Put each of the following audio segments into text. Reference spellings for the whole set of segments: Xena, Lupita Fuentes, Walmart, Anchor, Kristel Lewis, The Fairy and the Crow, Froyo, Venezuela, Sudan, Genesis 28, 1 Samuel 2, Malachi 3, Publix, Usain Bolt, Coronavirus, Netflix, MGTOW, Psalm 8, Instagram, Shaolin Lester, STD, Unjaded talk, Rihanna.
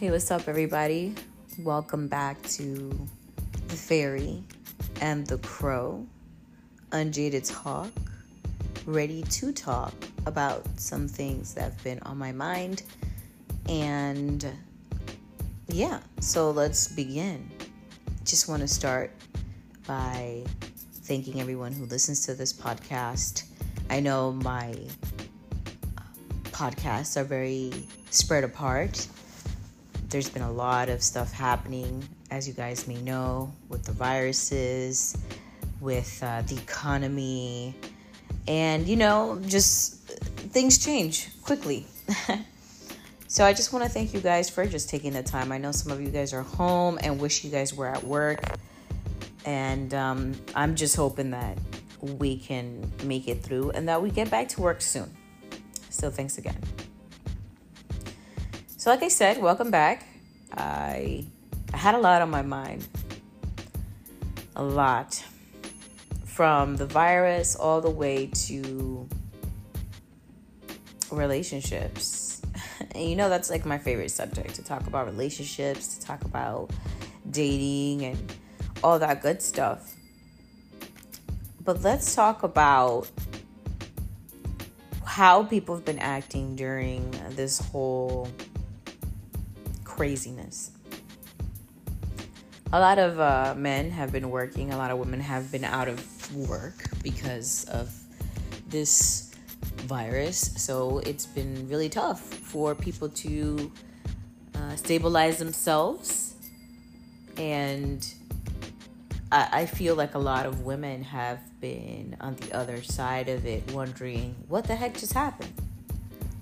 Hey, what's up, everybody? Welcome back to The Fairy and the Crow, Unjaded Talk, ready to talk about some things that have been on my mind. And yeah, so let's begin. Just want to start by thanking everyone who listens to this podcast. I know my podcasts are very spread apart. There's been a lot of stuff happening, as you guys may know, with the viruses, with the economy, and, you know, just things change quickly. So I just want to thank you guys for just taking the time. I know some of you guys are home and wish you guys were at work. And I'm just hoping that we can make it through and that we get back to work soon. So thanks again. So like I said, welcome back. I had a lot on my mind. A lot. From the virus all the way to relationships. And you know, that's like my favorite subject, to talk about relationships, to talk about dating and all that good stuff. But let's talk about how people have been acting during this whole craziness. A lot of men have been working. A lot of women have been out of work because of this virus. So it's been really tough for people to stabilize themselves. And I feel like a lot of women have been on the other side of it, wondering what the heck just happened.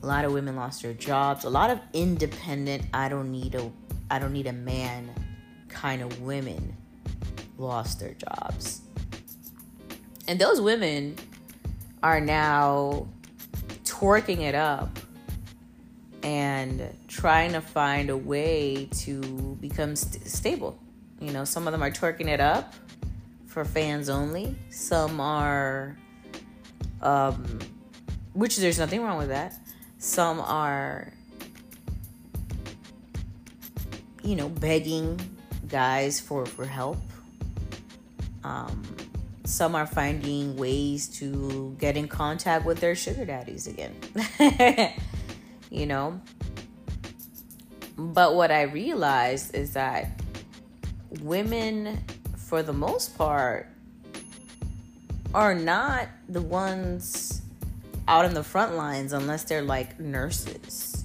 A lot of women lost their jobs. A lot of independent, I don't need a man kind of women lost their jobs. And those women are now twerking it up and trying to find a way to become stable. You know, some of them are twerking it up for fans only. Some are, which there's nothing wrong with that. Some are, you know, begging guys for help. Some are finding ways to get in contact with their sugar daddies again. You know? But what I realized is that women, for the most part, are not the ones out in the front lines unless they're like nurses,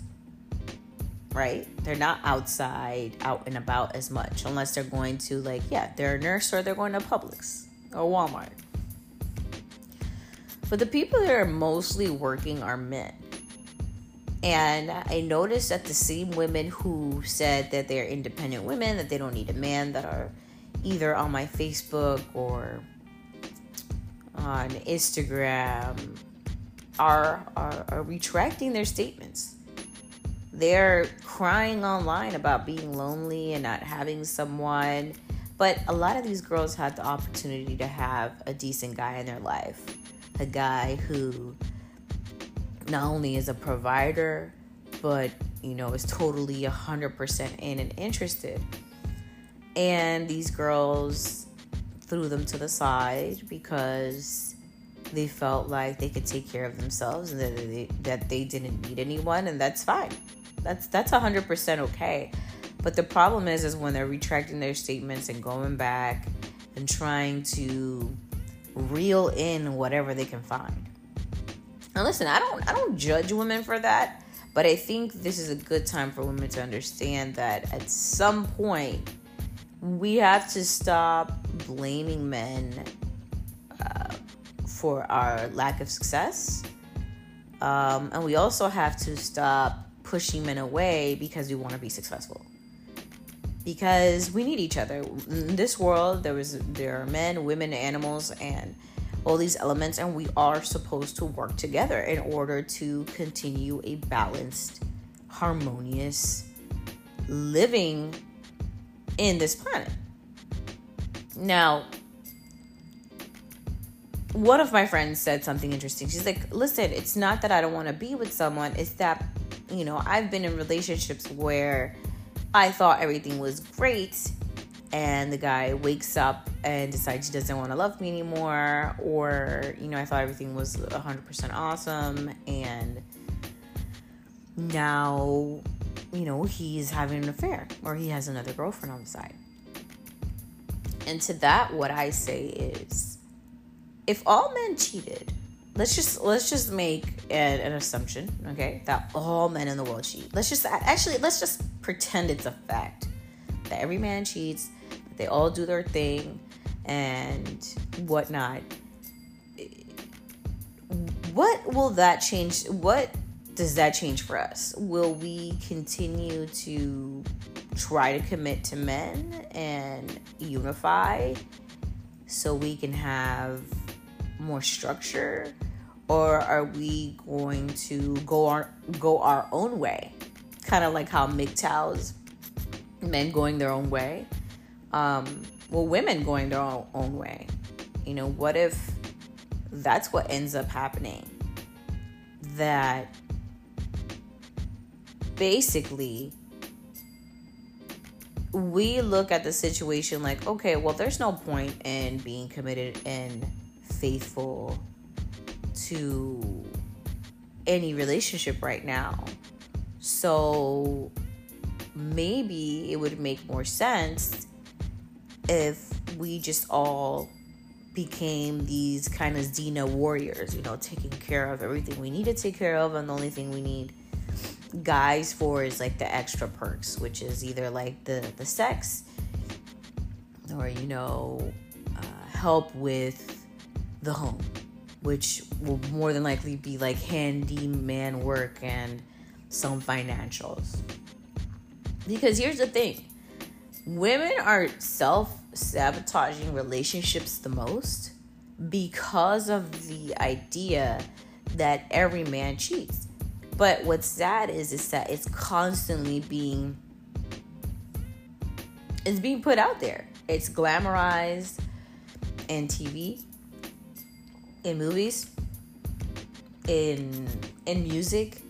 right? They're not outside, out and about as much unless they're going to, like, yeah, they're a nurse or they're going to Publix or Walmart. But the people that are mostly working are men. And I noticed that the same women who said that they're independent women, that they don't need a man, that are either on my Facebook or on Instagram are retracting their statements. They're crying online about being lonely and not having someone. But a lot of these girls had the opportunity to have a decent guy in their life, a guy who not only is a provider, but, you know, is totally 100% in and interested. And these girls threw them to the side because they felt like they could take care of themselves and that they didn't need anyone. And that's fine. That's 100% okay. But the problem is when they're retracting their statements and going back and trying to reel in whatever they can find. And listen, I don't judge women for that, but I think this is a good time for women to understand that at some point we have to stop blaming men for our lack of success, and we also have to stop pushing men away because we want to be successful. Because we need each other in this world. There are men, women, animals, and all these elements, and we are supposed to work together in order to continue a balanced, harmonious living in this planet. Now, one of my friends said something interesting. She's like, listen, it's not that I don't want to be with someone. It's that, you know, I've been in relationships where I thought everything was great, and the guy wakes up and decides he doesn't want to love me anymore, or, you know, I thought everything was 100% awesome, and now, you know, he's having an affair, or he has another girlfriend on the side. And to that, what I say is, if all men cheated, let's just make an assumption, okay, that all men in the world cheat. Let's just pretend it's a fact that every man cheats, that they all do their thing and whatnot. What will that change? What does that change for us? Will we continue to try to commit to men and unify so we can have more structure, or are we going to go our own way, kind of like how MGTOWs, men going their own way, women going their own way? You know, what if that's what ends up happening, that basically we look at the situation like, okay, well, there's no point in being committed and faithful to any relationship right now. So maybe it would make more sense if we just all became these kind of Xena warriors, you know, taking care of everything we need to take care of, and the only thing we need guys for is like the extra perks, which is either like the sex, or, you know, help with the home, which will more than likely be like handyman work and some financials. Because here's the thing, women are self-sabotaging relationships the most because of the idea that every man cheats. But what's sad is that it's constantly being put out there. It's glamorized in TV, in movies, in music.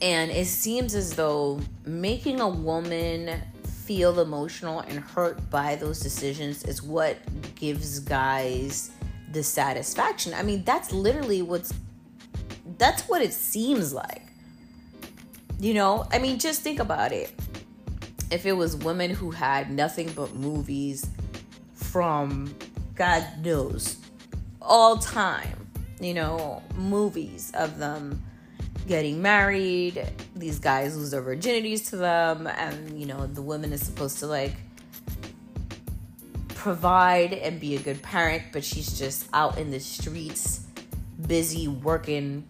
And it seems as though making a woman feel emotional and hurt by those decisions is what gives guys the satisfaction. I mean, that's literally that's what it seems like. You know, I mean, just think about it. If it was women who had nothing but movies from God knows all time, you know, movies of them getting married, these guys lose their virginities to them, and, you know, the woman is supposed to like provide and be a good parent, but she's just out in the streets busy working,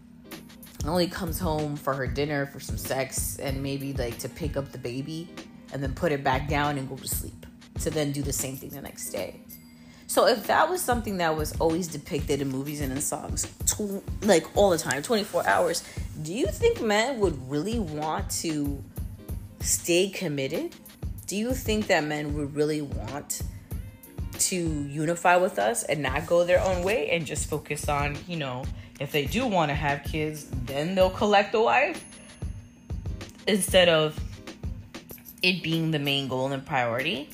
only comes home for her dinner, for some sex, and maybe like to pick up the baby and then put it back down and go to sleep, to then do the same thing the next day. So if that was something that was always depicted in movies and in songs, like all the time, 24 hours, do you think men would really want to stay committed? Do you think that men would really want to unify with us and not go their own way and just focus on, you know, if they do want to have kids, then they'll collect a wife, instead of it being the main goal and priority?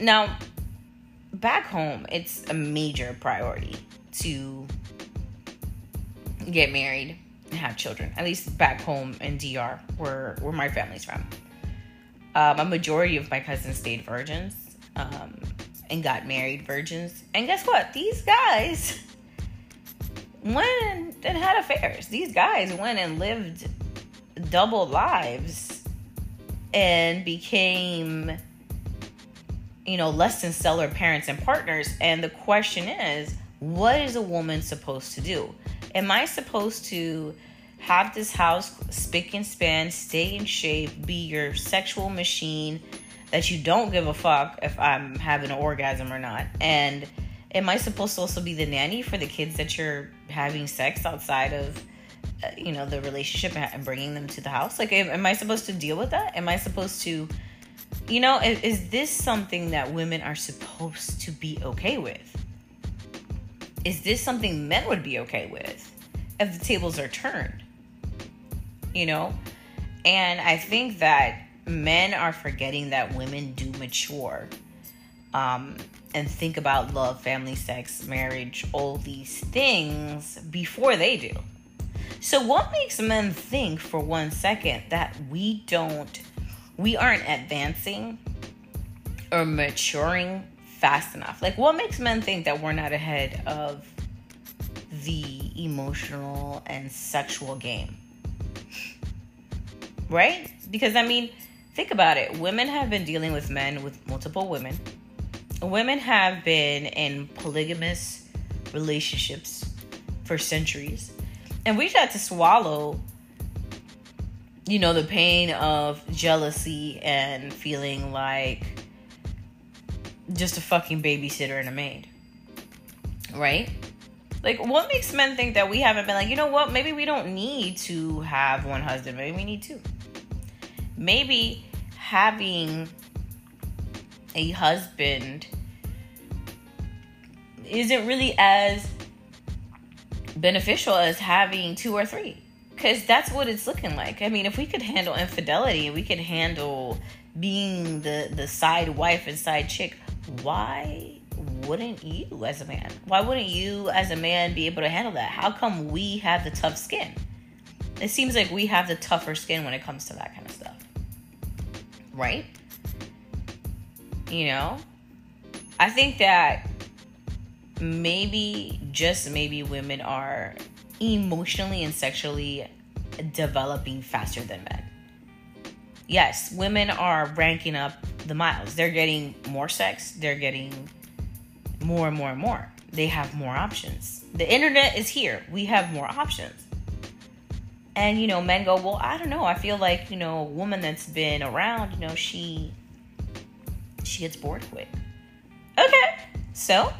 Now, back home, it's a major priority to get married and have children. At least back home in DR, where my family's from. A majority of my cousins stayed virgins and got married virgins. And guess what? These guys went and had affairs. These guys went and lived double lives and became, you know, less than stellar parents and partners. And the question is, what is a woman supposed to do? Am I supposed to have this house spick and span, stay in shape, be your sexual machine that you don't give a fuck if I'm having an orgasm or not? And am I supposed to also be the nanny for the kids that you're having sex outside of, you know, the relationship and bringing them to the house? Like, am I supposed to deal with that? Am I supposed to, you know, is this something that women are supposed to be okay with? Is this something men would be okay with if the tables are turned? You know, And I think that men are forgetting that women do mature and think about love, family, sex, marriage, all these things before they do. So what makes men think for 1 second that we aren't advancing or maturing fast enough? Like, what makes men think that we're not ahead of the emotional and sexual game? Right? Because, I mean, think about it. Women have been dealing with men with multiple women. Women have been in polygamous relationships for centuries. And we've had to swallow, you know, the pain of jealousy and feeling like just a fucking babysitter and a maid. Right? Like, what makes men think that we haven't been like, you know what? Maybe we don't need to have one husband. Maybe we need two. Maybe having a husband isn't really as beneficial as having two or three, because that's what it's looking like. I mean, if we could handle infidelity, we could handle being the side wife and side chick. Why wouldn't you as a man? Why wouldn't you as a man be able to handle that? How come we have the tough skin? It seems like we have the tougher skin when it comes to that kind of stuff, right? You know, I think that maybe, just maybe, women are emotionally and sexually developing faster than men. Yes, women are ranking up the miles. They're getting more sex. They're getting more and more and more. They have more options. The internet is here. We have more options. And, you know, men go, well, I don't know. I feel like, you know, a woman that's been around, you know, she gets bored quick. Okay. So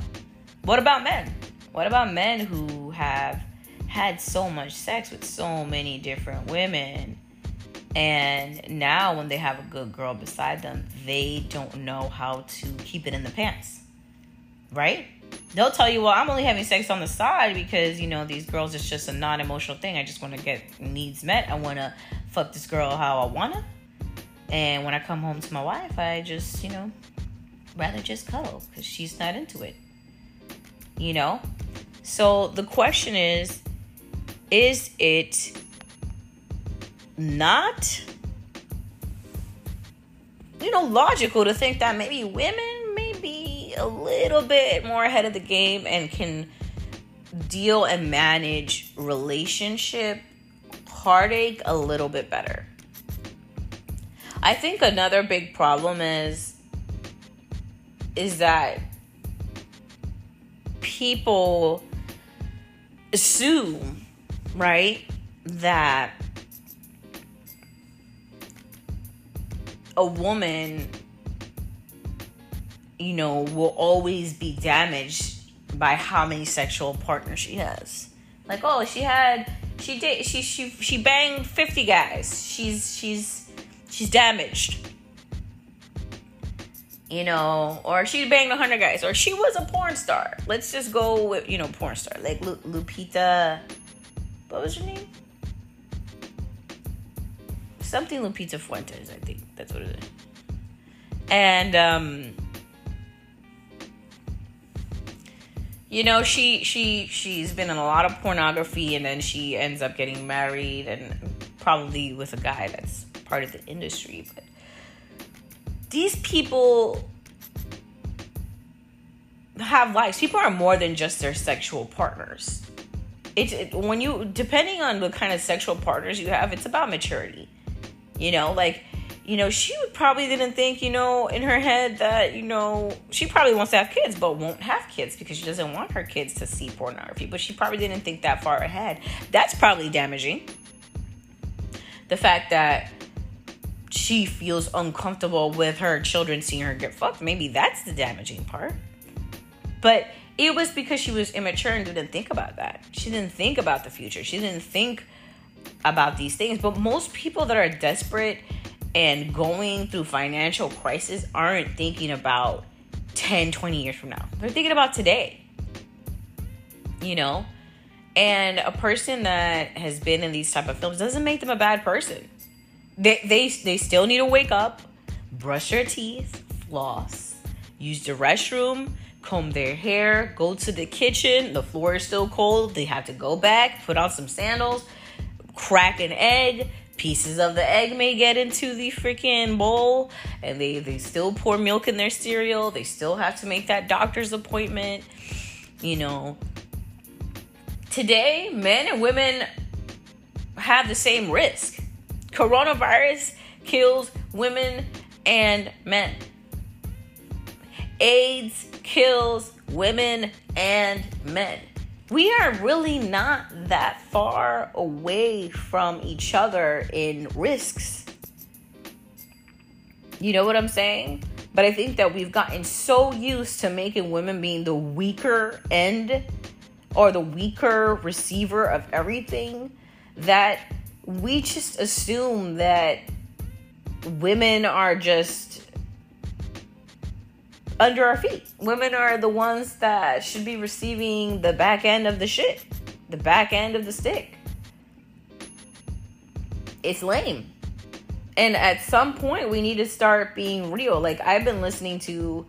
what about men? What about men who have had so much sex with so many different women, and now when they have a good girl beside them, they don't know how to keep it in the pants, right? They'll tell you, well, I'm only having sex on the side because, you know, these girls, it's just a non-emotional thing. I just want to get needs met. I want to fuck this girl how I want to. And when I come home to my wife, I just, you know, rather just cuddle because she's not into it. You know? So the question is it not, you know, logical to think that maybe women may be a little bit more ahead of the game and can deal and manage relationship heartache a little bit better? I think another big problem is that people assume, right, that a woman, you know, will always be damaged by how many sexual partners she has. Like, oh, she banged 50 guys. She's damaged. You know, or she banged 100 guys, or she was a porn star. Let's just go with, you know, porn star. Like Lupita, what was her name? Something Lupita Fuentes, I think. That's what it is. And, you know, she's been in a lot of pornography, and then she ends up getting married, and probably with a guy that's part of the industry, but these people have lives. People are more than just their sexual partners. Depending on the kind of sexual partners you have, it's about maturity. You know, like, you know, she probably didn't think, you know, in her head that, you know, she probably wants to have kids, but won't have kids because she doesn't want her kids to see pornography. But she probably didn't think that far ahead. That's probably damaging. The fact that she feels uncomfortable with her children seeing her get fucked. Maybe that's the damaging part. But it was because she was immature and didn't think about that. She didn't think about the future. She didn't think about these things. But most people that are desperate and going through financial crisis aren't thinking about 10, 20 years from now. They're thinking about today. You know? And a person that has been in these type of films doesn't make them a bad person. They still need to wake up, brush their teeth, floss, use the restroom, comb their hair, go to the kitchen. The floor is still cold. They have to go back, put on some sandals, crack an egg. Pieces of the egg may get into the freaking bowl, and they still pour milk in their cereal. They still have to make that doctor's appointment. You know, today, men and women have the same risk. Coronavirus kills women and men. AIDS kills women and men. We are really not that far away from each other in risks. You know what I'm saying? But I think that we've gotten so used to making women being the weaker end or the weaker receiver of everything that we just assume that women are just under our feet. Women are the ones that should be receiving the back end of the shit, the back end of the stick. It's lame. And at some point we need to start being real. Like, I've been listening to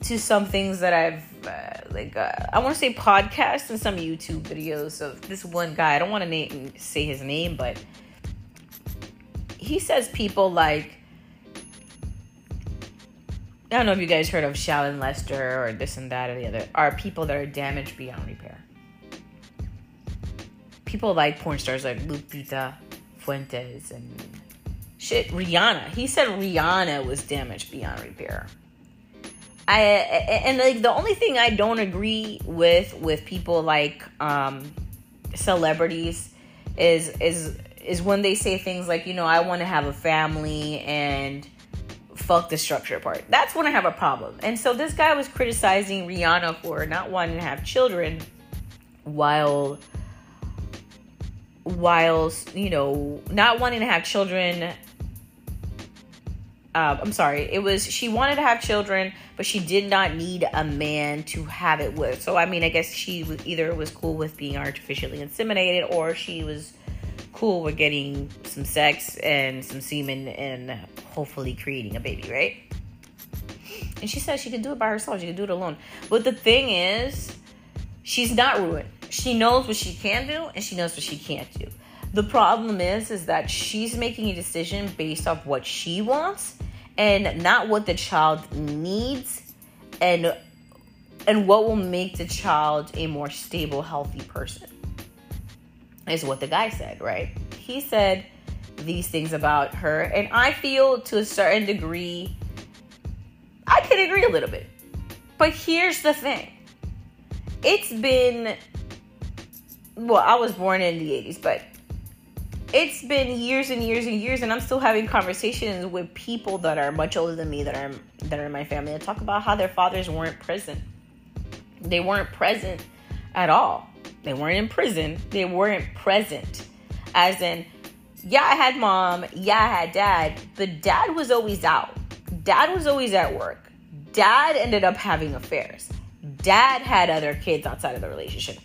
some things that I've I want to say podcasts and some YouTube videos of this one guy. I don't want to say his name, but he says people like, I don't know if you guys heard of Shaolin Lester or this and that or the other, are people that are damaged beyond repair. People like porn stars like Lupita Fuentes and shit, Rihanna. He said Rihanna was damaged beyond repair. And the only thing I don't agree with people like celebrities is when they say things like, you know, I want to have a family and fuck the structure part. That's when I have a problem. And so this guy was criticizing Rihanna for not wanting to have children while not wanting to have children. She wanted to have children, but she did not need a man to have it with. So, I mean, I guess she was cool with being artificially inseminated, or she was cool with getting some sex and some semen and hopefully creating a baby, right? And she said she could do it by herself. She could do it alone. But the thing is, she's not ruined. She knows what she can do and she knows what she can't do. The problem is that she's making a decision based off what she wants and not what the child needs and what will make the child a more stable, healthy person. Is what the guy said, right? He said these things about her, and I feel to a certain degree, I can agree a little bit. But here's the thing. It's been, I was born in the 80s, but it's been years and years and years, and I'm still having conversations with people that are much older than me, that are in my family, and talk about how their fathers weren't present. They weren't present at all. They weren't in prison. They weren't present. As in, yeah, I had mom. Yeah, I had dad. But dad was always out. Dad was always at work. Dad ended up having affairs. Dad had other kids outside of the relationship.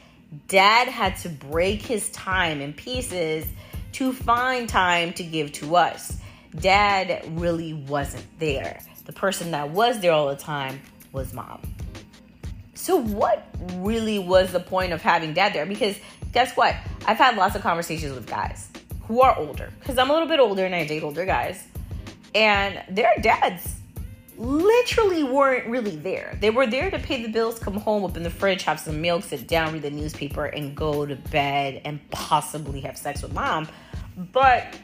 Dad had to break his time in pieces to find time to give to us. Dad really wasn't there. The person that was there all the time was mom. So what really was the point of having dad there? Because guess what? I've had lots of conversations with guys who are older, because I'm a little bit older and I date older guys, and their dads literally weren't really there. They were there to pay the bills, come home, open the fridge, have some milk, sit down, read the newspaper, and go to bed and possibly have sex with mom. But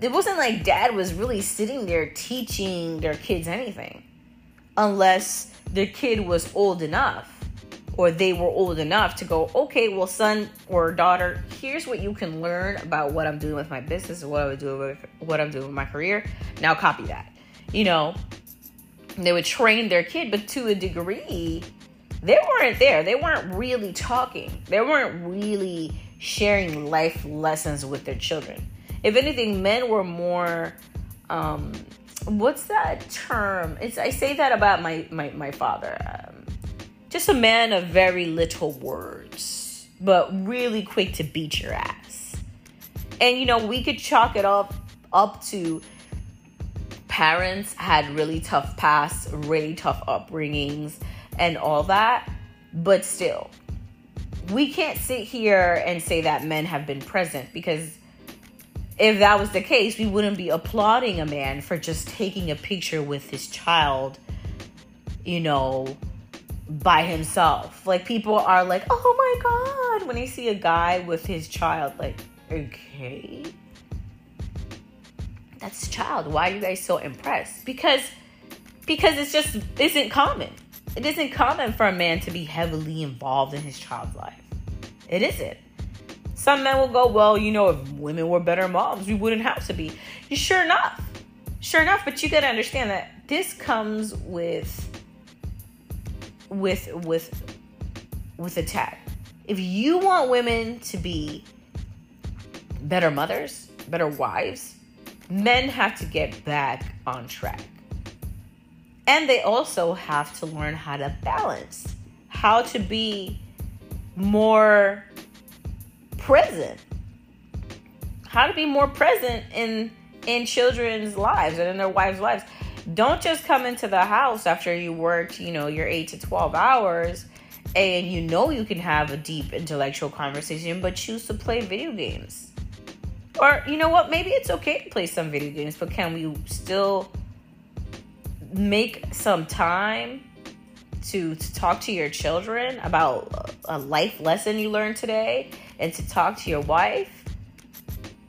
it wasn't like dad was really sitting there teaching their kids anything. Unless the kid was old enough or they were old enough to go, okay, well, son or daughter, here's what you can learn about what I'm doing with my business and what I'm doing with my career. Now copy that. You know, they would train their kid, but to a degree, they weren't there. They weren't really talking. They weren't really sharing life lessons with their children. If anything, men were more... what's that term? I say that about my father. Just a man of very little words, but really quick to beat your ass. And, you know, we could chalk it up to parents had really tough pasts, really tough upbringings and all that. But still, we can't sit here and say that men have been present, because if that was the case, we wouldn't be applauding a man for just taking a picture with his child, you know, by himself. Like, people are like, oh my God, when they see a guy with his child, like, okay, that's his child. Why are you guys so impressed? Because it's just isn't common. It isn't common for a man to be heavily involved in his child's life. It isn't. Some men will go, well, you know, if women were better moms, we wouldn't have to be. Sure enough, but you got to understand that this comes with a tag. If you want women to be better mothers, better wives, men have to get back on track. And they also have to learn how to balance, how to be more present, how to be more present in children's lives and in their wives' lives. Don't just come into the house after you worked, you know, your 8 to 12 hours, and you know you can have a deep intellectual conversation, but choose to play video games. Or, you know what, maybe it's okay to play some video games, but can we still make some time to talk to your children about a life lesson you learned today, and to talk to your wife?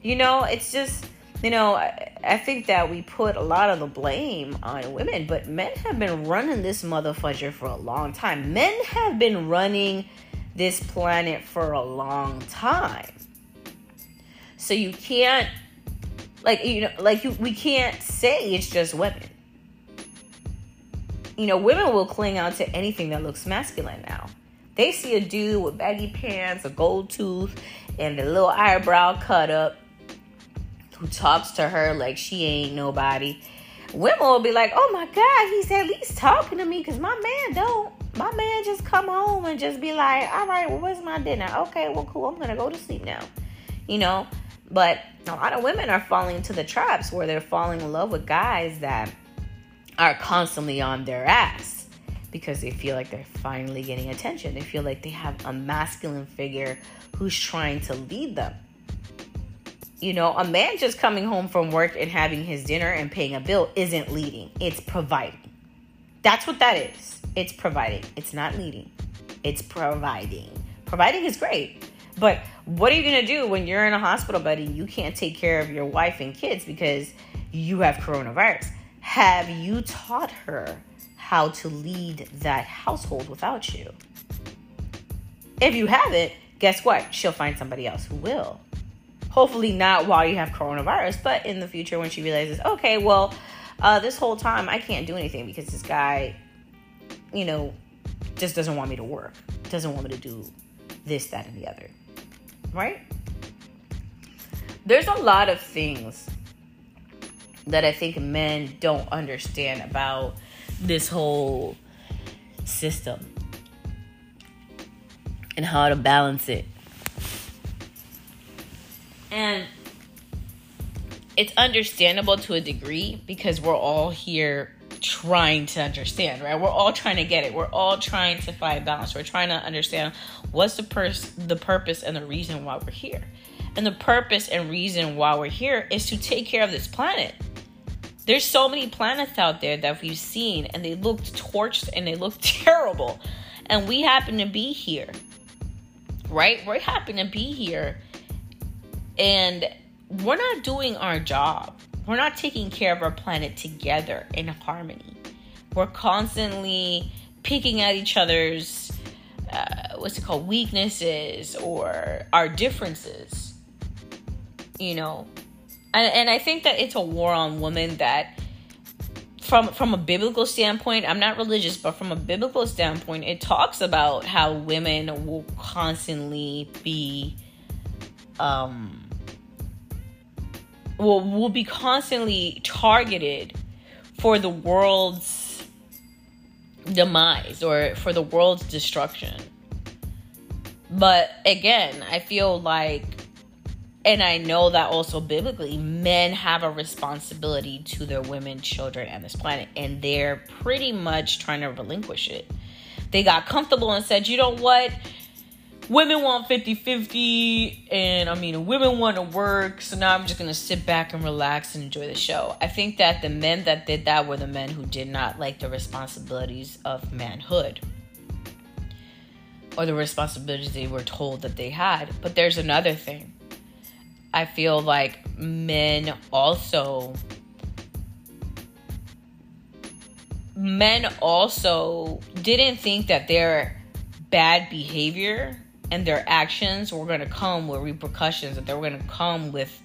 You know, it's just, you know, I think that we put a lot of the blame on women, but men have been running this motherfucker for a long time. Men have been running this planet for a long time. So you can't, like, you know, like, we can't say it's just women. You know, women will cling on to anything that looks masculine now. They see a dude with baggy pants, a gold tooth, and a little eyebrow cut up, who talks to her like she ain't nobody. Women will be like, oh my God, he's at least talking to me, because my man don't. My man just come home and just be like, all right, well, where's my dinner? Okay, well, cool, I'm going to go to sleep now. You know, but a lot of women are falling into the traps where they're falling in love with guys that are constantly on their ass, because they feel like they're finally getting attention. They feel like they have a masculine figure who's trying to lead them. You know, a man just coming home from work and having his dinner and paying a bill isn't leading. It's providing. That's what that is. It's providing. It's not leading. It's providing. Providing is great. But what are you going to do when you're in a hospital bed and you can't take care of your wife and kids because you have coronavirus? Have you taught her how to lead that household without you? If you haven't, guess what? She'll find somebody else who will. Hopefully not while you have coronavirus, but in the future when she realizes, okay, well, this whole time I can't do anything because this guy, you know, just doesn't want me to work. Doesn't want me to do this, that, and the other. Right? There's a lot of things that I think men don't understand about this whole system and how to balance it. And it's understandable to a degree, because we're all here trying to understand, right? We're all trying to get it. We're all trying to find balance. We're trying to understand what's the purpose and the reason why we're here. And the purpose and reason why we're here is to take care of this planet. There's so many planets out there that we've seen, and they looked torched and they looked terrible. And we happen to be here, right? We happen to be here, and we're not doing our job. We're not taking care of our planet together in harmony. We're constantly picking at each other's, weaknesses or our differences, you know? And I think that it's a war on women that, from a biblical standpoint, I'm not religious, but from a biblical standpoint, it talks about how women will constantly be, will be constantly targeted for the world's demise or for the world's destruction. But again, I feel like And I know that also biblically, men have a responsibility to their women, children, and this planet. And they're pretty much trying to relinquish it. They got comfortable and said, you know what? Women want 50-50. And women want to work. So now I'm just going to sit back and relax and enjoy the show. I think that the men that did that were the men who did not like the responsibilities of manhood. Or the responsibilities they were told that they had. But there's another thing. I feel like men also didn't think that their bad behavior and their actions were going to come with repercussions, that they were going to come with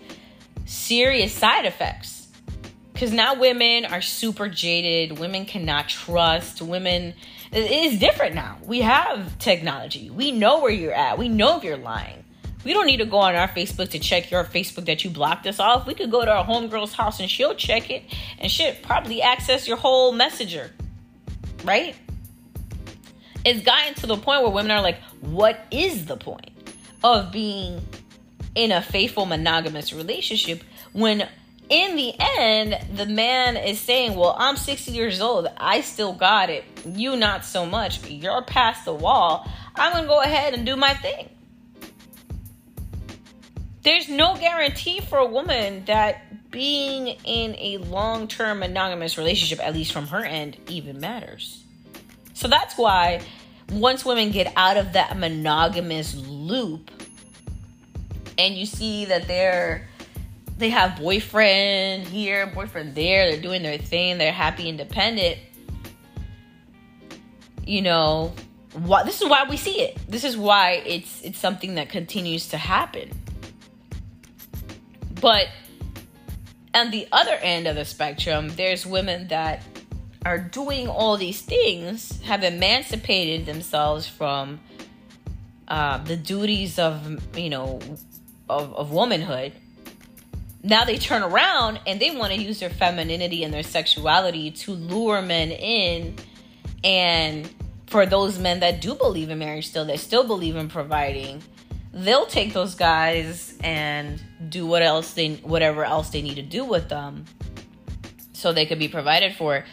serious side effects. Because now women are super jaded. Women cannot trust. Women, it is different now. We have technology. We know where you're at. We know if you're lying. We don't need to go on our Facebook to check your Facebook that you blocked us off. We could go to our homegirl's house and she'll check it and shit, probably access your whole messenger, right? It's gotten to the point where women are like, what is the point of being in a faithful monogamous relationship when in the end, the man is saying, well, I'm 60 years old. I still got it. You not so much. You're past the wall. I'm going to go ahead and do my thing. There's no guarantee for a woman that being in a long-term monogamous relationship, at least from her end, even matters. So that's why once women get out of that monogamous loop and you see that they have boyfriend here, boyfriend there, they're doing their thing, they're happy, independent, this is why we see it. This is why it's something that continues to happen. But on the other end of the spectrum, there's women that are doing all these things, have emancipated themselves from the duties of womanhood. Now they turn around and they want to use their femininity and their sexuality to lure men in. And for those men that do believe in marriage still, that still believe in providing, they'll take those guys and do whatever else they need to do with them so they could be provided for.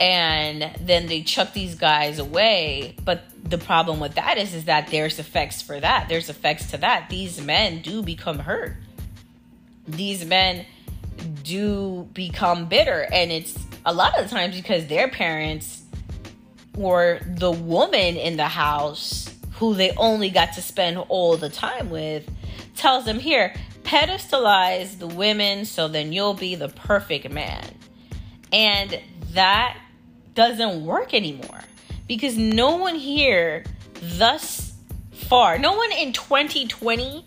And then they chuck these guys away. But the problem with that is that there's effects for that. There's effects to that. These men do become hurt. These men do become bitter. And it's a lot of the times because their parents or the woman in the house who they only got to spend all the time with tells them, here, pedestalize the women so then you'll be the perfect man. And that doesn't work anymore because no one here thus far, no one in 2020,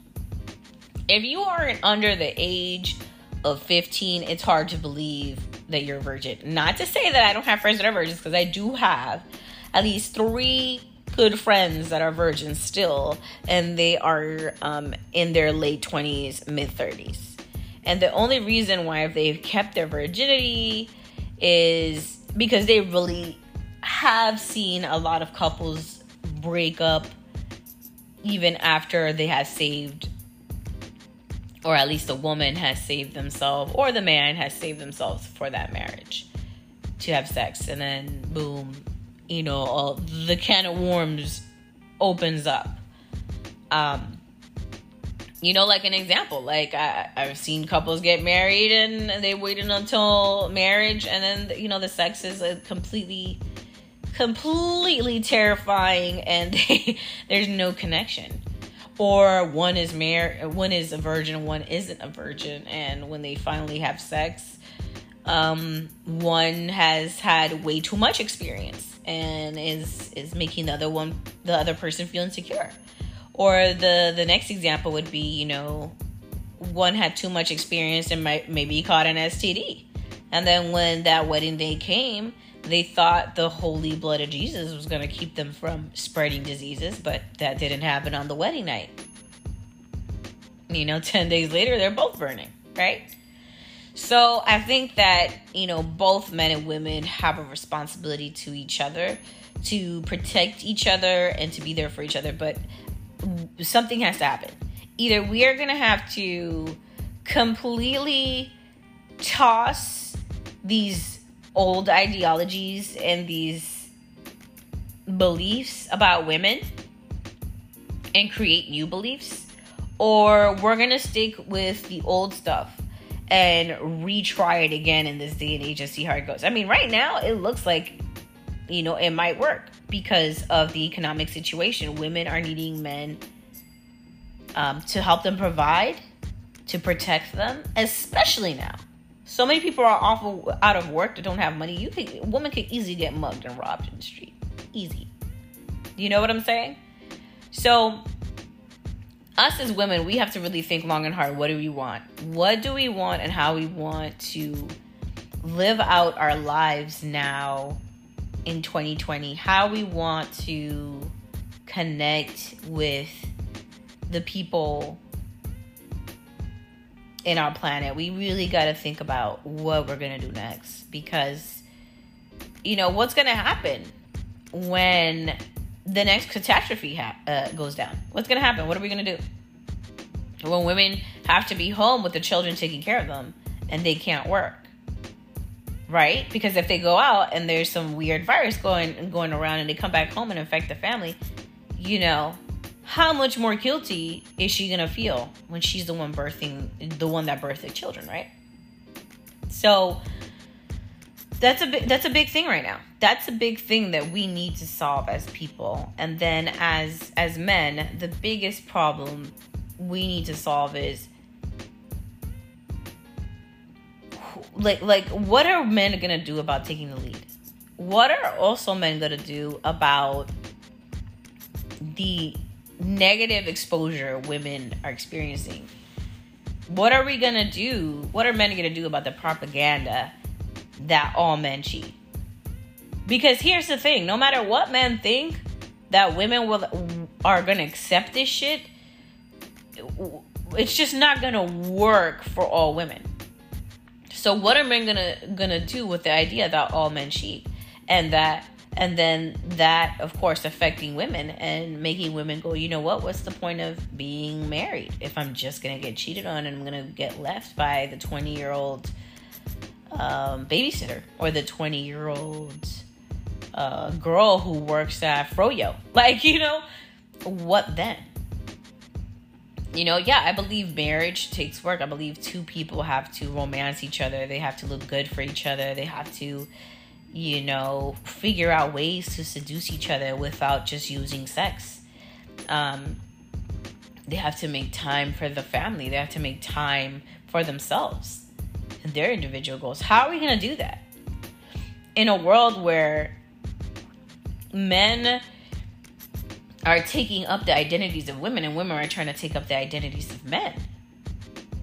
if you aren't under the age of 15, it's hard to believe that you're a virgin. Not to say that I don't have friends that are virgins, because I do have at least three good friends that are virgins still, and they are in their late 20s, mid 30s. And the only reason why they've kept their virginity is because they really have seen a lot of couples break up even after they have saved, or at least the woman has saved themselves, or the man has saved themselves for that marriage to have sex, and then boom, the can of worms opens up. Like an example, like I've seen couples get married and they waited until marriage, and then, the sex is completely terrifying, and there's no connection. Or one is a virgin, one isn't a virgin, and when they finally have sex, one has had way too much experience and is making the other person feel insecure. Or the next example would be, one had too much experience and maybe caught an STD, and then when that wedding day came, they thought the holy blood of Jesus was going to keep them from spreading diseases, but that didn't happen on the wedding night. 10 days later they're both burning, right? So I think that, both men and women have a responsibility to each other, to protect each other and to be there for each other. But something has to happen. either we are going to have to completely toss these old ideologies and these beliefs about women and create new beliefs, or we're going to stick with the old stuff and retry it again in this day and age and see how it goes. I mean, right now it looks like, you know, it might work because of the economic situation. Women are needing men to help them provide, to protect them, especially now. So many people are out of work that don't have money. A woman could easily get mugged and robbed in the street. Easy. You know what I'm saying? So us as women, we have to really think long and hard. What do we want? What do we want, and how we want to live out our lives now in 2020? How we want to connect with the people in our planet. We really got to think about what we're going to do next, because, you know, what's going to happen when the next catastrophe goes down? What's going to happen? What are we going to do when women have to be home with the children taking care of them and they can't work, right? Because if they go out and there's some weird virus going around and they come back home and infect the family, you know, how much more guilty is she going to feel when she's the one that birthed the children, right? So that's a big thing right now. That's a big thing that we need to solve as people. And then as men, the biggest problem we need to solve is, like what are men going to do about taking the lead? What are also men going to do about the negative exposure women are experiencing? What are we gonna do? What are men gonna do about the propaganda that all men cheat? Because here's the thing: no matter what men think that women are gonna accept this shit, it's just not gonna work for all women. So what are men gonna do with the idea that all men cheat, and then that, of course, affecting women and making women go, you know what? What's the point of being married if I'm just going to get cheated on and I'm going to get left by the 20-year-old babysitter or the 20-year-old girl who works at Froyo? Like, you know, what then? You know, yeah, I believe marriage takes work. I believe two people have to romance each other. They have to look good for each other. They have to, you know, figure out ways to seduce each other without just using sex. They have to make time for the family. They have to make time for themselves and their individual goals. How are we going to do that in a world where men are taking up the identities of women and women are trying to take up the identities of men?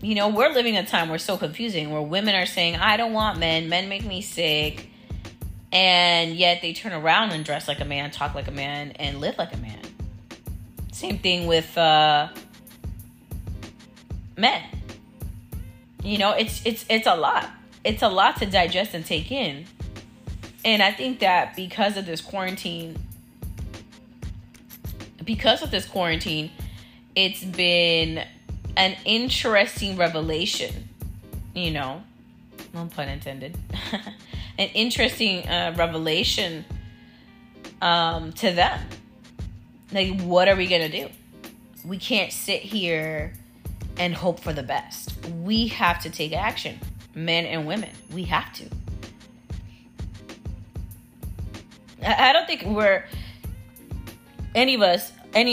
You know, we're living in a time where it's so confusing, where women are saying, I don't want men. Men make me sick. And yet they turn around and dress like a man, talk like a man, and live like a man. Same thing with men. You know, it's a lot. It's a lot to digest and take in. And I think that because of this quarantine, it's been an interesting revelation, you know, no pun intended. An interesting revelation to them. Like, what are we going to do? We can't sit here and hope for the best. We have to take action. Men and women. We have to. I don't think any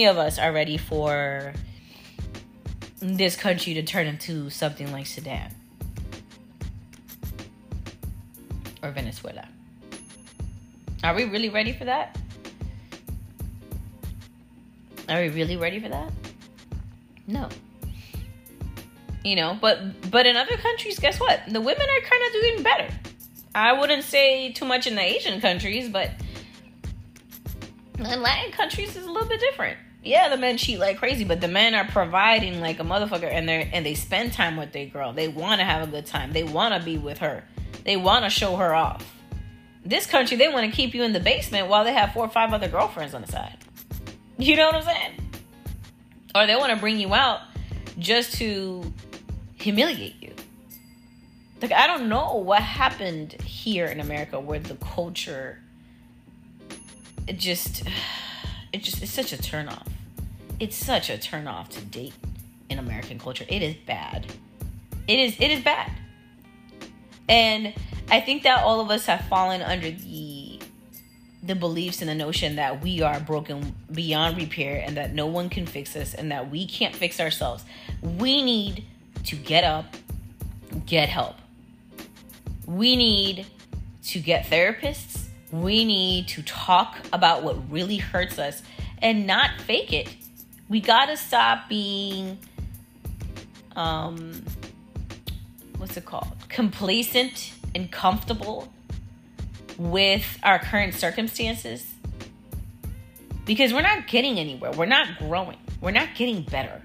of us are ready for this country to turn into something like Sudan or Venezuela. Are we really ready for that? No. You know, but in other countries, guess what? The women are kind of doing better. I wouldn't say too much in the Asian countries, but in Latin countries is a little bit different. Yeah, the men cheat like crazy, but the men are providing like a motherfucker, and they spend time with their girl. They want to have a good time. They want to be with her. They want to show her off. This country, they want to keep you in the basement while they have 4 or 5 other girlfriends on the side. You know what I'm saying? Or they want to bring you out just to humiliate you. Like, I don't know what happened here in America where the culture, it's such a turnoff. It's such a turnoff to date in American culture. It is bad. It is bad. And I think that all of us have fallen under the beliefs and the notion that we are broken beyond repair and that no one can fix us and that we can't fix ourselves. We need to get up, get help. We need to get therapists. We need to talk about what really hurts us and not fake it. We gotta stop being, complacent and comfortable with our current circumstances, because we're not getting anywhere. We're not growing. We're not getting better.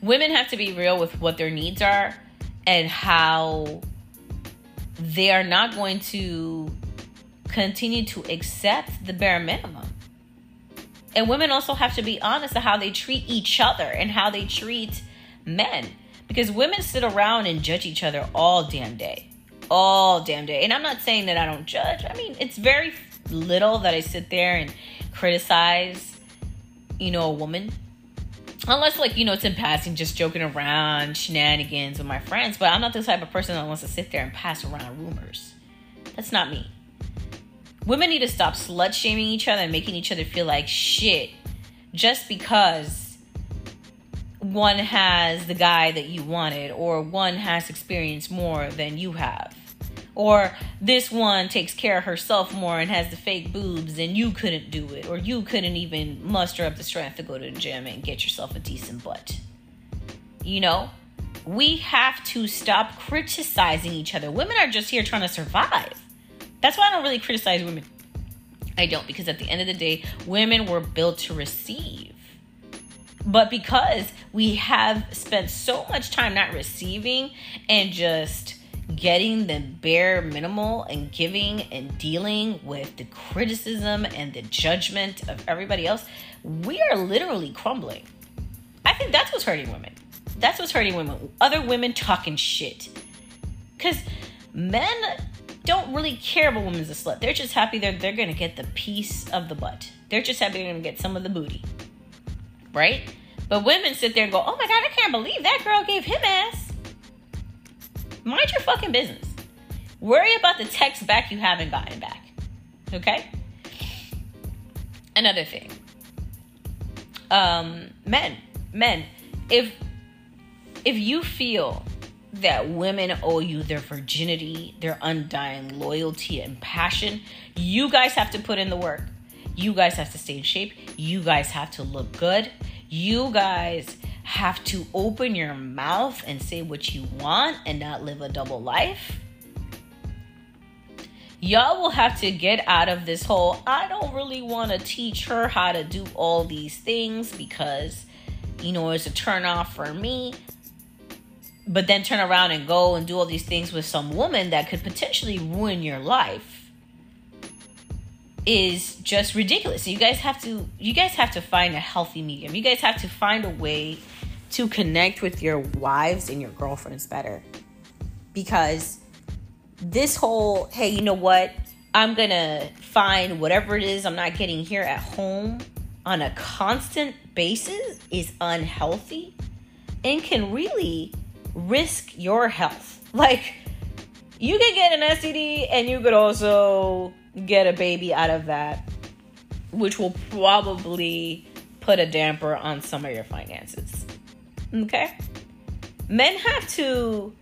Women have to be real with what their needs are and how they are not going to continue to accept the bare minimum. And women also have to be honest of how they treat each other and how they treat men. Because women sit around and judge each other all damn day. All damn day. And I'm not saying that I don't judge. I mean, it's very little that I sit there and criticize, a woman. Unless, it's in passing, just joking around, shenanigans with my friends. But I'm not the type of person that wants to sit there and pass around rumors. That's not me. Women need to stop slut-shaming each other and making each other feel like shit just because one has the guy that you wanted or one has experienced more than you have. Or this one takes care of herself more and has the fake boobs and you couldn't do it, or you couldn't even muster up the strength to go to the gym and get yourself a decent butt. We have to stop criticizing each other. Women are just here trying to survive. That's why I don't really criticize women. I don't, because at the end of the day, women were built to receive. But because we have spent so much time not receiving and just getting the bare minimal and giving and dealing with the criticism and the judgment of everybody else, we are literally crumbling. I think that's what's hurting women. That's what's hurting women. Other women talking shit. Because men don't really care if a woman's a slut. They're just happy they're going to get the piece of the butt. They're just happy they're going to get some of the booty. Right? But women sit there and go, oh my God, I can't believe that girl gave him ass. Mind your fucking business. Worry about the text back you haven't gotten back. Okay? Another thing. Men. If you feel that women owe you their virginity, their undying loyalty and passion, you guys have to put in the work. You guys have to stay in shape. You guys have to look good. You guys have to open your mouth and say what you want and not live a double life. Y'all will have to get out of this whole, I don't really want to teach her how to do all these things because, it's a turnoff for me. But then turn around and go and do all these things with some woman that could potentially ruin your life is just ridiculous. So you guys have to find a healthy medium. You guys have to find a way to connect with your wives and your girlfriends better. Because this whole, hey, you know what? I'm going to find whatever it is I'm not getting here at home on a constant basis is unhealthy and can really risk your health. Like, you could get an STD and you could also get a baby out of that, which will probably put a damper on some of your finances. Okay? Men have to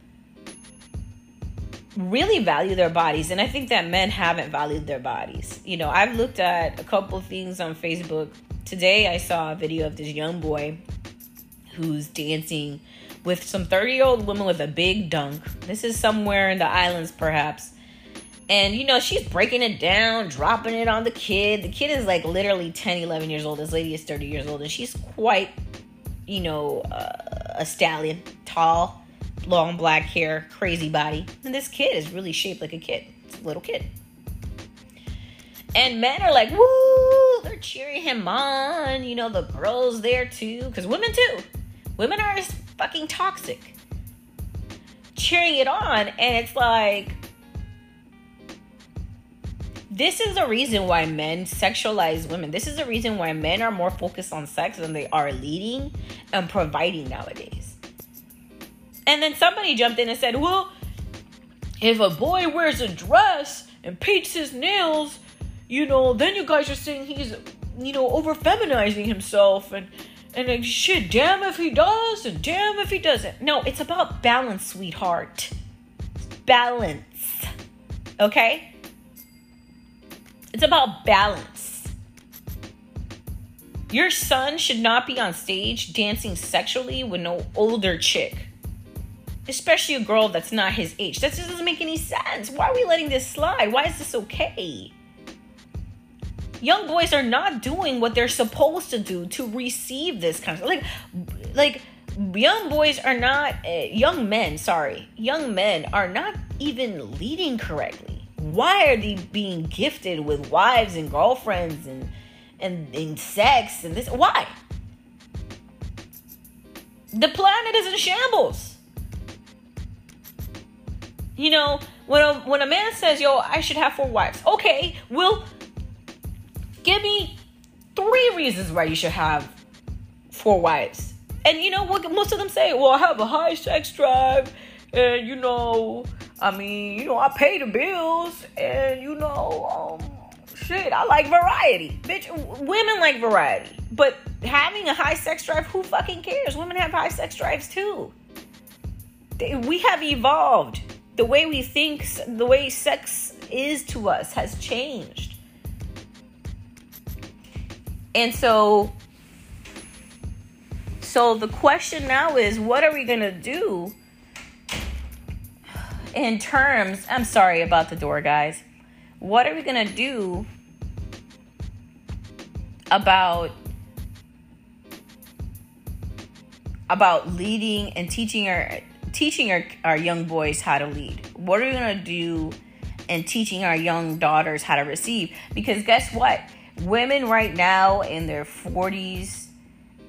really value their bodies, and I think that men haven't valued their bodies. I've looked at a couple of things on Facebook. Today I saw a video of this young boy who's dancing with some 30-year-old woman with a big dunk. This is somewhere in the islands, perhaps. And, she's breaking it down, dropping it on the kid. The kid is, literally 10, 11 years old. This lady is 30 years old, and she's quite, a stallion. Tall, long black hair, crazy body. And this kid is really shaped like a kid. It's a little kid. And men are like, woo! They're cheering him on. You know, the bros there too. Because women too. Women are fucking toxic. Cheering it on. And it's like, this is the reason why men sexualize women. This is the reason why men are more focused on sex than they are leading and providing nowadays. And then somebody jumped in and said, well, if a boy wears a dress and paints his nails, you know, then you guys are saying he's, you know, over feminizing himself and like, shit, damn if he does and damn if he doesn't. No, it's about balance, sweetheart. Balance. Okay? It's about balance. Your son should not be on stage dancing sexually with no older chick. Especially a girl that's not his age. That just doesn't make any sense. Why are we letting this slide? Why is this okay? Young boys are not doing what they're supposed to do to receive this kind of like young men are not even leading correctly. Why are they being gifted with wives and girlfriends and sex and this? Why? The planet is in shambles. You know, when a man says, yo, I should have 4 wives. Okay, well, give me 3 reasons why you should have 4 wives. And you know what most of them say? Well, I have a high sex drive. And, you know, I mean, you know, I pay the bills. And, you know, shit, I like variety. Bitch, women like variety. But having a high sex drive, who fucking cares? Women have high sex drives, too. We have evolved. The way we think, the way sex is to us has changed. And so the question now is, what are we going to do in terms, I'm sorry about the door, guys. What are we going to do about leading and teaching our young boys how to lead? What are we going to do in teaching our young daughters how to receive? Because guess what? Women right now in their 40s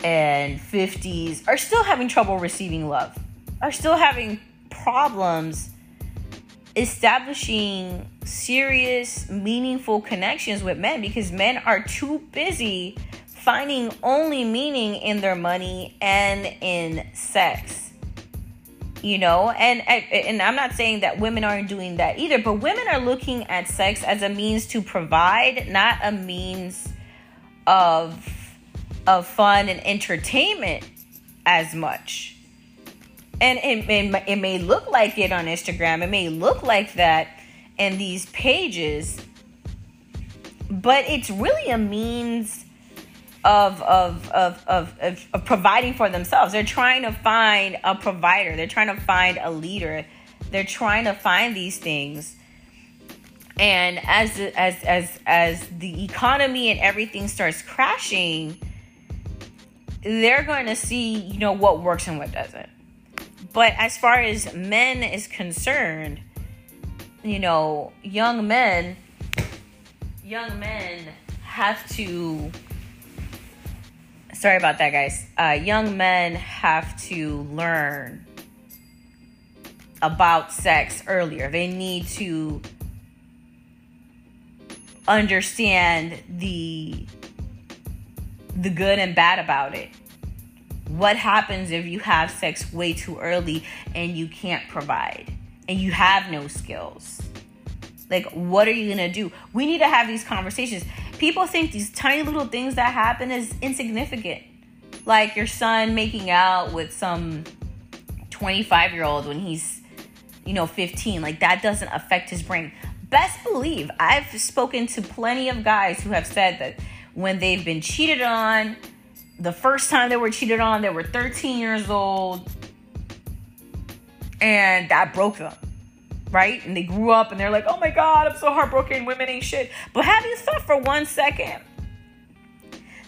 and 50s are still having trouble receiving love, are still having problems establishing serious, meaningful connections with men because men are too busy finding only meaning in their money and in sex. You know, and I'm not saying that women aren't doing that either, but women are looking at sex as a means to provide, not a means of fun and entertainment as much. And it may look like it on Instagram. It may look like that in these pages, but it's really a means of providing for themselves. They're trying to find a provider. They're trying to find a leader. They're trying to find these things. And as the economy and everything starts crashing, they're going to see, you know, what works and what doesn't. But as far as men is concerned, you know, young men have to. Sorry about that, guys. Young men have to learn about sex earlier. They need to understand the good and bad about it. What happens if you have sex way too early and you can't provide and you have no skills? Like, what are you going to do? We need to have these conversations. People think these tiny little things that happen is insignificant. Like your son making out with some 25-year-old when he's, you know, 15. Like, that doesn't affect his brain. Best believe, I've spoken to plenty of guys who have said that when they've been cheated on, the first time they were cheated on, they were 13 years old. And that broke them. Right? And they grew up and they're like, oh my God, I'm so heartbroken. Women ain't shit. But have you thought for 1 second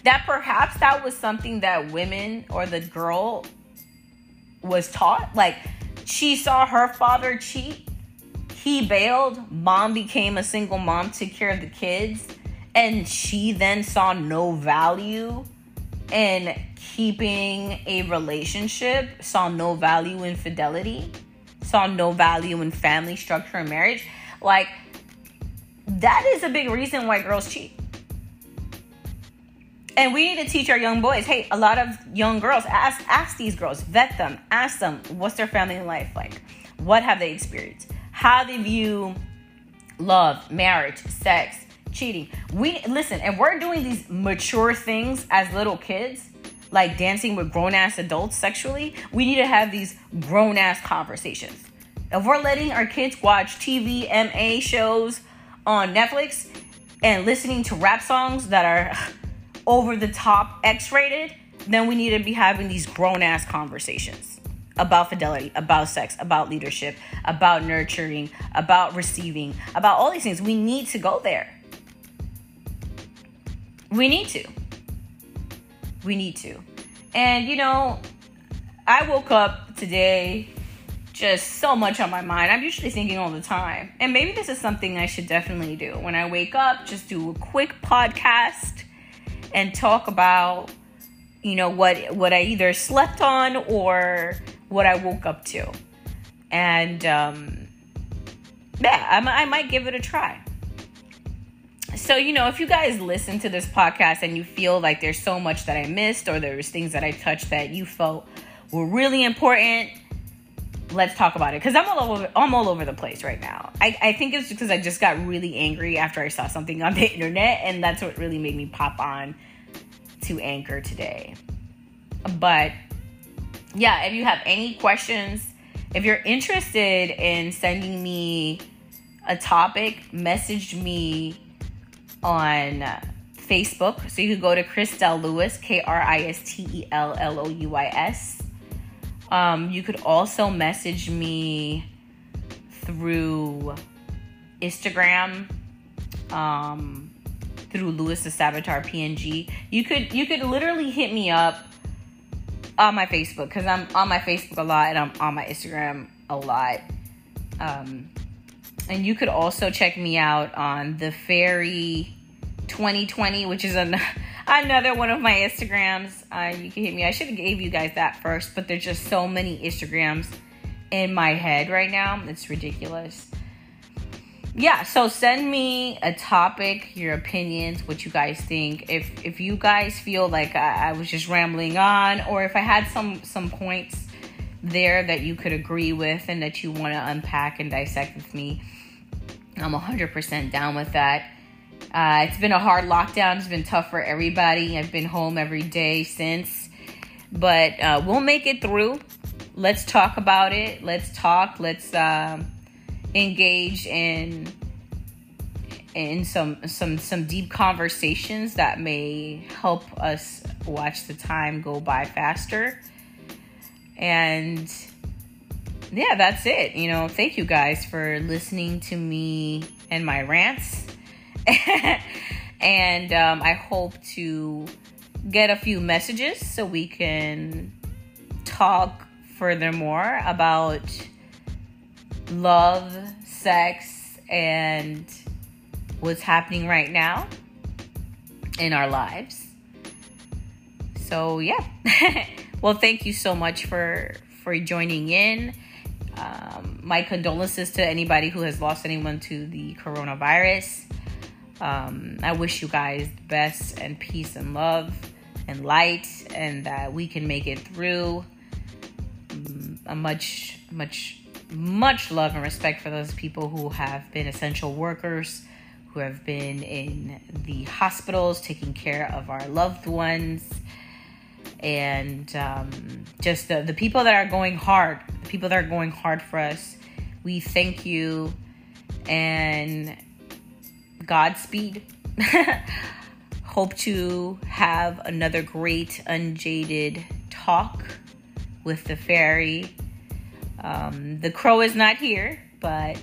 that perhaps that was something that women or the girl was taught? Like, she saw her father cheat. He bailed. Mom became a single mom to take care of the kids. and she then saw no value in keeping a relationship, saw no value in fidelity, saw no value in family structure and marriage. Like, that is a big reason why girls cheat. And we need to teach our young boys, hey, a lot of young girls, ask these girls, vet them, ask them, what's their family life like? What have they experienced? How they view love, marriage, sex, cheating. We listen, and we're doing these mature things as little kids, like dancing with grown-ass adults sexually. We need to have these grown-ass conversations. If we're letting our kids watch TV, MA shows on Netflix and listening to rap songs that are over the top X-rated, then we need to be having these grown-ass conversations about fidelity, about sex, about leadership, about nurturing, about receiving, about all these things. We need to go there. We need to. And, you know, I woke up today, just so much on my mind. I'm usually thinking all the time. And maybe this is something I should definitely do. When I wake up, just do a quick podcast and talk about, you know, what I either slept on or what I woke up to. And, I might give it a try. So, you know, if you guys listen to this podcast and you feel like there's so much that I missed or there's things that I touched that you felt were really important, let's talk about it. Because I'm all over the place right now. I think it's because I just got really angry after I saw something on the internet. And that's what really made me pop on to Anchor today. But, yeah, if you have any questions, if you're interested in sending me a topic, message me on Facebook. So you can go to Kristel Lewis, Kristel Lewis. You could also message me through Instagram, through Lewis the Saboteur PNG. You could literally hit me up on my Facebook, because I'm on my Facebook a lot and I'm on my Instagram a lot. And you could also check me out on The Fairy 2020, which is another one of my Instagrams. You can hit me. I should have gave you guys that first, but there's just so many Instagrams in my head right now. It's ridiculous. Yeah, so send me a topic, your opinions, what you guys think. If you guys feel like I was just rambling on, or if I had some points there that you could agree with and that you want to unpack and dissect with me, I'm 100% down with that. It's been a hard lockdown. It's been tough for everybody. I've been home every day since. But we'll make it through. Let's talk about it. Let's talk. Let's engage in some deep conversations that may help us watch the time go by faster. And yeah, that's it. You know, thank you guys for listening to me and my rants. And I hope to get a few messages so we can talk furthermore about love, sex, and what's happening right now in our lives. So, yeah. Well, thank you so much for joining in. My condolences to anybody who has lost anyone to the coronavirus. I wish you guys the best and peace and love and light, and that we can make it through. Much love and respect for those people who have been essential workers, who have been in the hospitals taking care of our loved ones. And just the people that are going hard, the people that are going hard for us, we thank you, and Godspeed. Hope to have another great Unjaded talk with the Fairy. The Crow is not here, but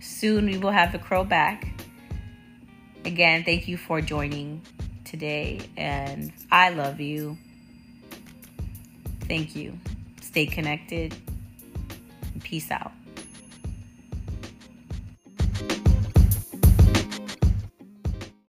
soon we will have the Crow back. Again, thank you for joining today, and I love you. Thank you. Stay connected. Peace out.